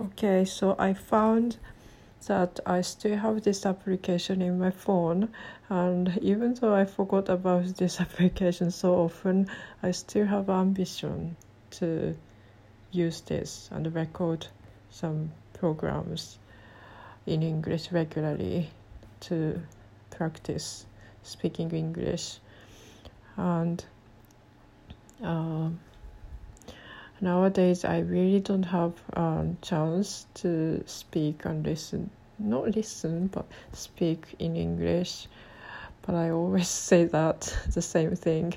Okay, so I found that I still have this application in my phone, and even though I forgot about this application so often, I still have ambition to use this and record some programs in English regularly to practice speaking English. And nowadays I really don't have a chance to speak and listen, not listen, but speak in English. But I always say that, the same thing,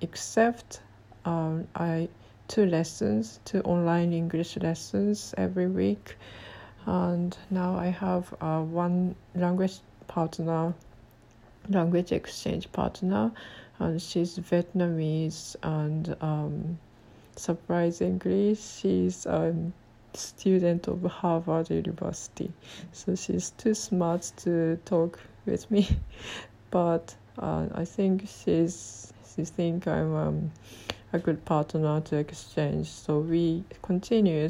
except I two lessons, two online English lessons every week. And now I have one language exchange partner, and she's Vietnamese, and surprisingly, she's a student of Harvard University. So she's too smart to talk with me, but I think she thinks I'm a good partner to exchange. So we continue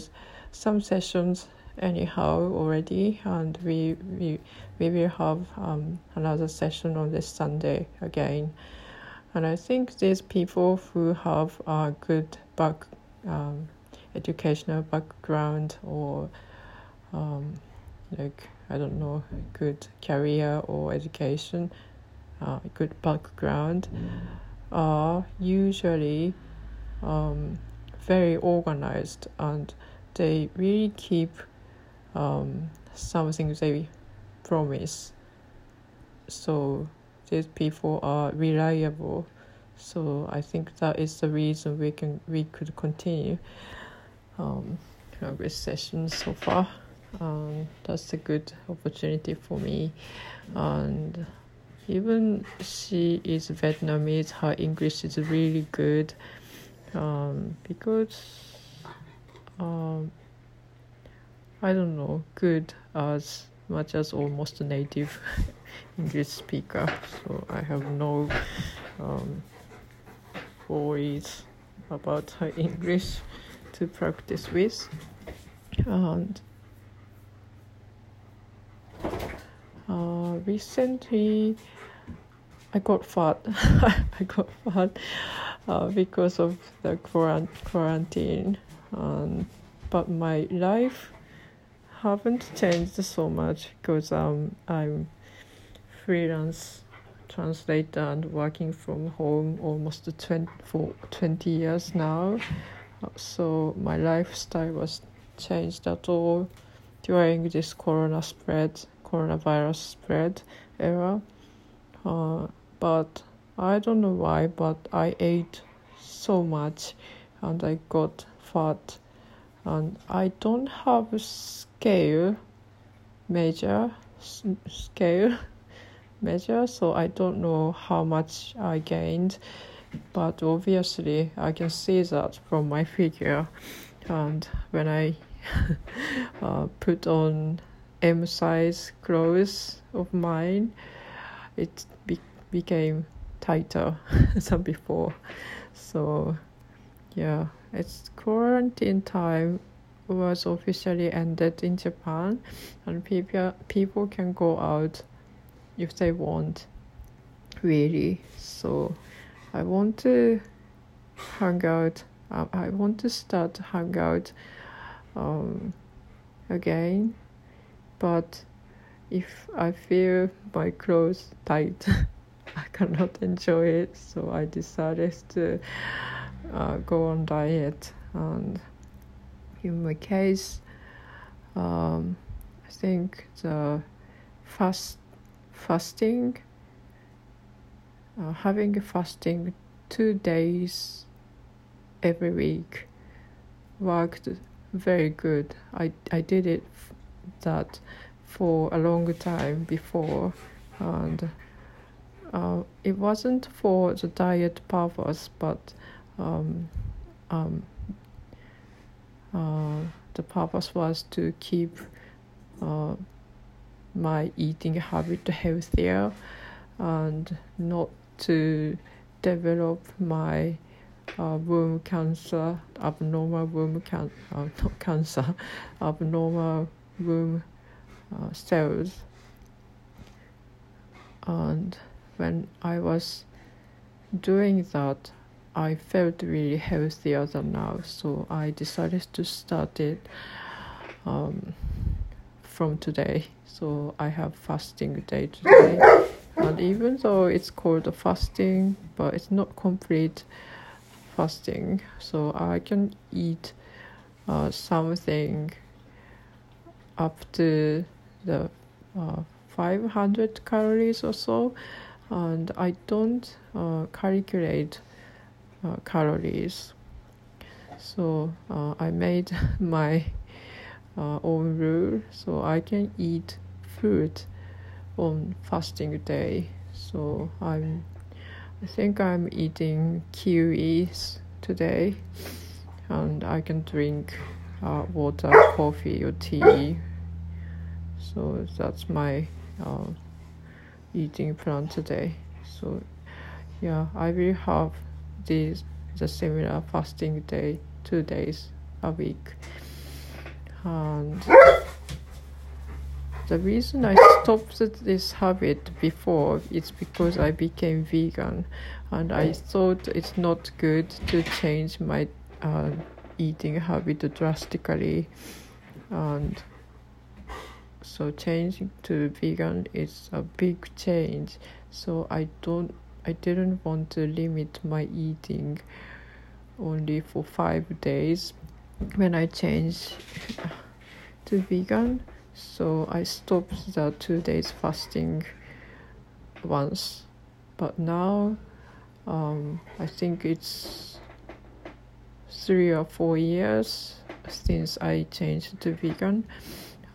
some sessions anyhow already, and we will have another session on this Sunday again. And I think these people who have a good educational background, or good career or education, good background, are usually very organized, and they really keep something they promise. So these people are reliable. So I think that is the reason we could continue language sessions so far. That's a good opportunity for me. And even she is Vietnamese, her English is really good, because I don't know, good as much as almost a native English speaker. So I have no worries about her English to practice with. And recently I got fat. Because of the quarantine, but my life haven't changed so much, because I'm freelance translator and working from home almost for 20 years now. So my lifestyle was changed at all during this coronavirus spread era. But I don't know why, but I ate so much and I got fat. And I don't have a scale measure, so I don't know how much I gained, but obviously I can see that from my figure. And when I put on M size clothes of mine, it became tighter than before. So yeah, it's quarantine time was officially ended in Japan, and people can go out if they want, really. So I want to hang out. I want to start hang out again, but if I feel my clothes tight, I cannot enjoy it. So I decided to go on diet. And in my case, I think the fasting, having a fasting 2 days every week worked very good. I did it that for a long time before, and it wasn't for the diet purpose, but the purpose was to keep my eating habit healthier, and not to develop my womb cancer, abnormal womb abnormal womb cells. And when I was doing that, I felt really healthier than now. So I decided to start it from today. So I have fasting day today. And even though it's called a fasting, but it's not complete fasting. So I can eat something up to the 500 calories or so, and I don't calculate calories. So I made my own rule, so I can eat food on fasting day. So I think I'm eating kiwis today, and I can drink water, coffee or tea. So that's my eating plan today. So yeah, I will have the similar fasting day 2 days a week. And the reason I stopped this habit before is because I became vegan, and I thought it's not good to change my eating habit drastically. And so changing to vegan is a big change. So I didn't want to limit my eating only for 5 days when I changed to vegan. So I stopped the 2 days fasting once, but now I think it's 3 or 4 years since I changed to vegan,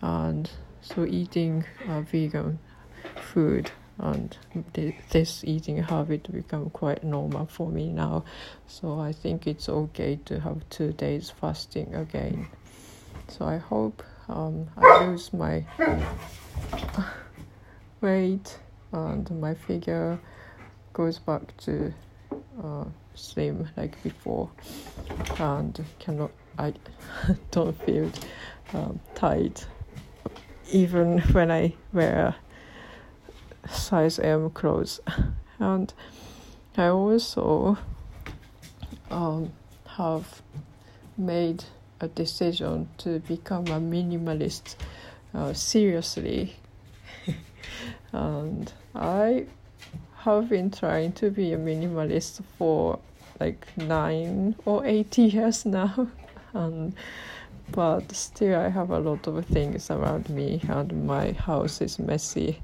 and so eating vegan food and this eating habit become quite normal for me now. So I think it's okay to have 2 days fasting again. So I hope I lose my weight and my figure goes back to slim like before, and I don't feel tight even when I wear size M clothes. And I also have made a decision to become a minimalist seriously. And I have been trying to be a minimalist for like 9 or 8 years now, and but still I have a lot of things around me, and my house is messy.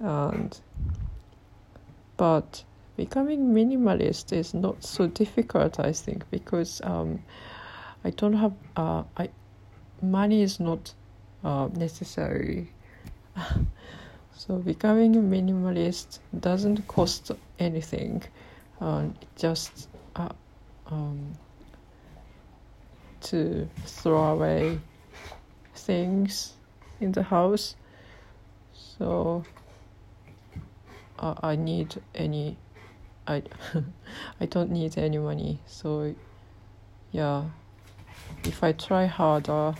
And but becoming minimalist is not so difficult, I think, because I don't have money is not necessary. So becoming a minimalist doesn't cost anything. Just to throw away things in the house. So I don't need any money. So yeah, if I try harder,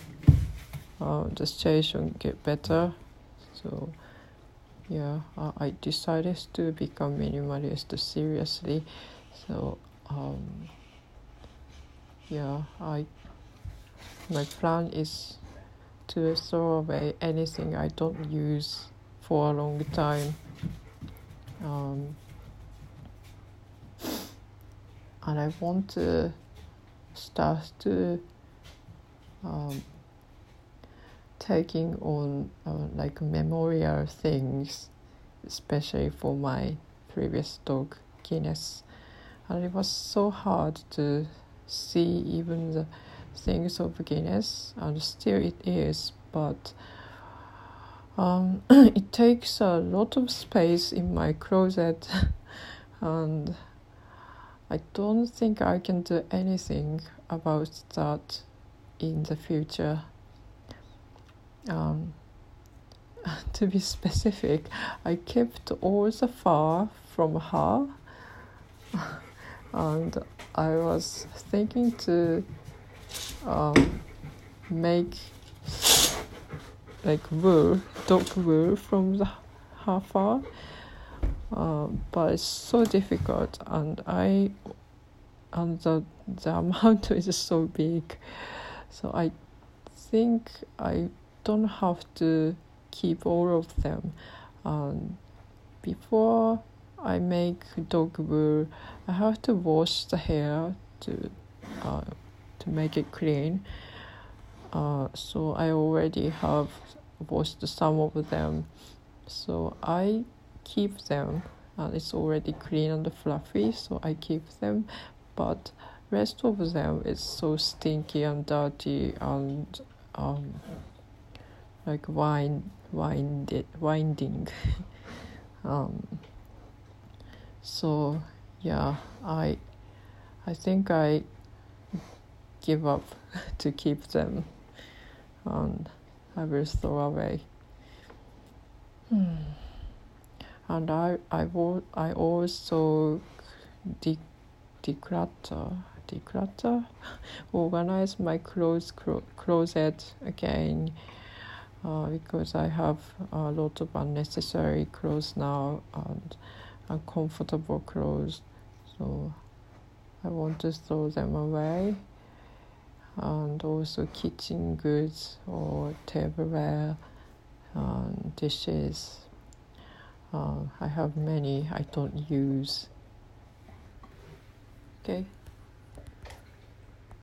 the situation get better. So yeah, I decided to become minimalist seriously. So yeah, my plan is to throw away anything I don't use for a long time. And I want to start to taking on like memorial things, especially for my previous dog Guinness. And it was so hard to see even the things of Guinness, and still it is, but it takes a lot of space in my closet, and I don't think I can do anything about that in the future. To be specific, I kept all the fur from her, and I was thinking to make like wool, dog wool from the Harvard, but it's so difficult, and the amount is so big, so I think I don't have to keep all of them. Before I make dog wool, I have to wash the hair to make it clean. So I already have washed some of them, so I keep them. It's already clean and fluffy, so I keep them. But rest of them is so stinky and dirty and like winding. So yeah, I think I give up to keep them, and I will throw away. And I also declutter, organize my closet again, because I have a lot of unnecessary clothes now and uncomfortable clothes, so I want to throw them away. And also kitchen goods or tableware and dishes. I have many I don't use. Okay.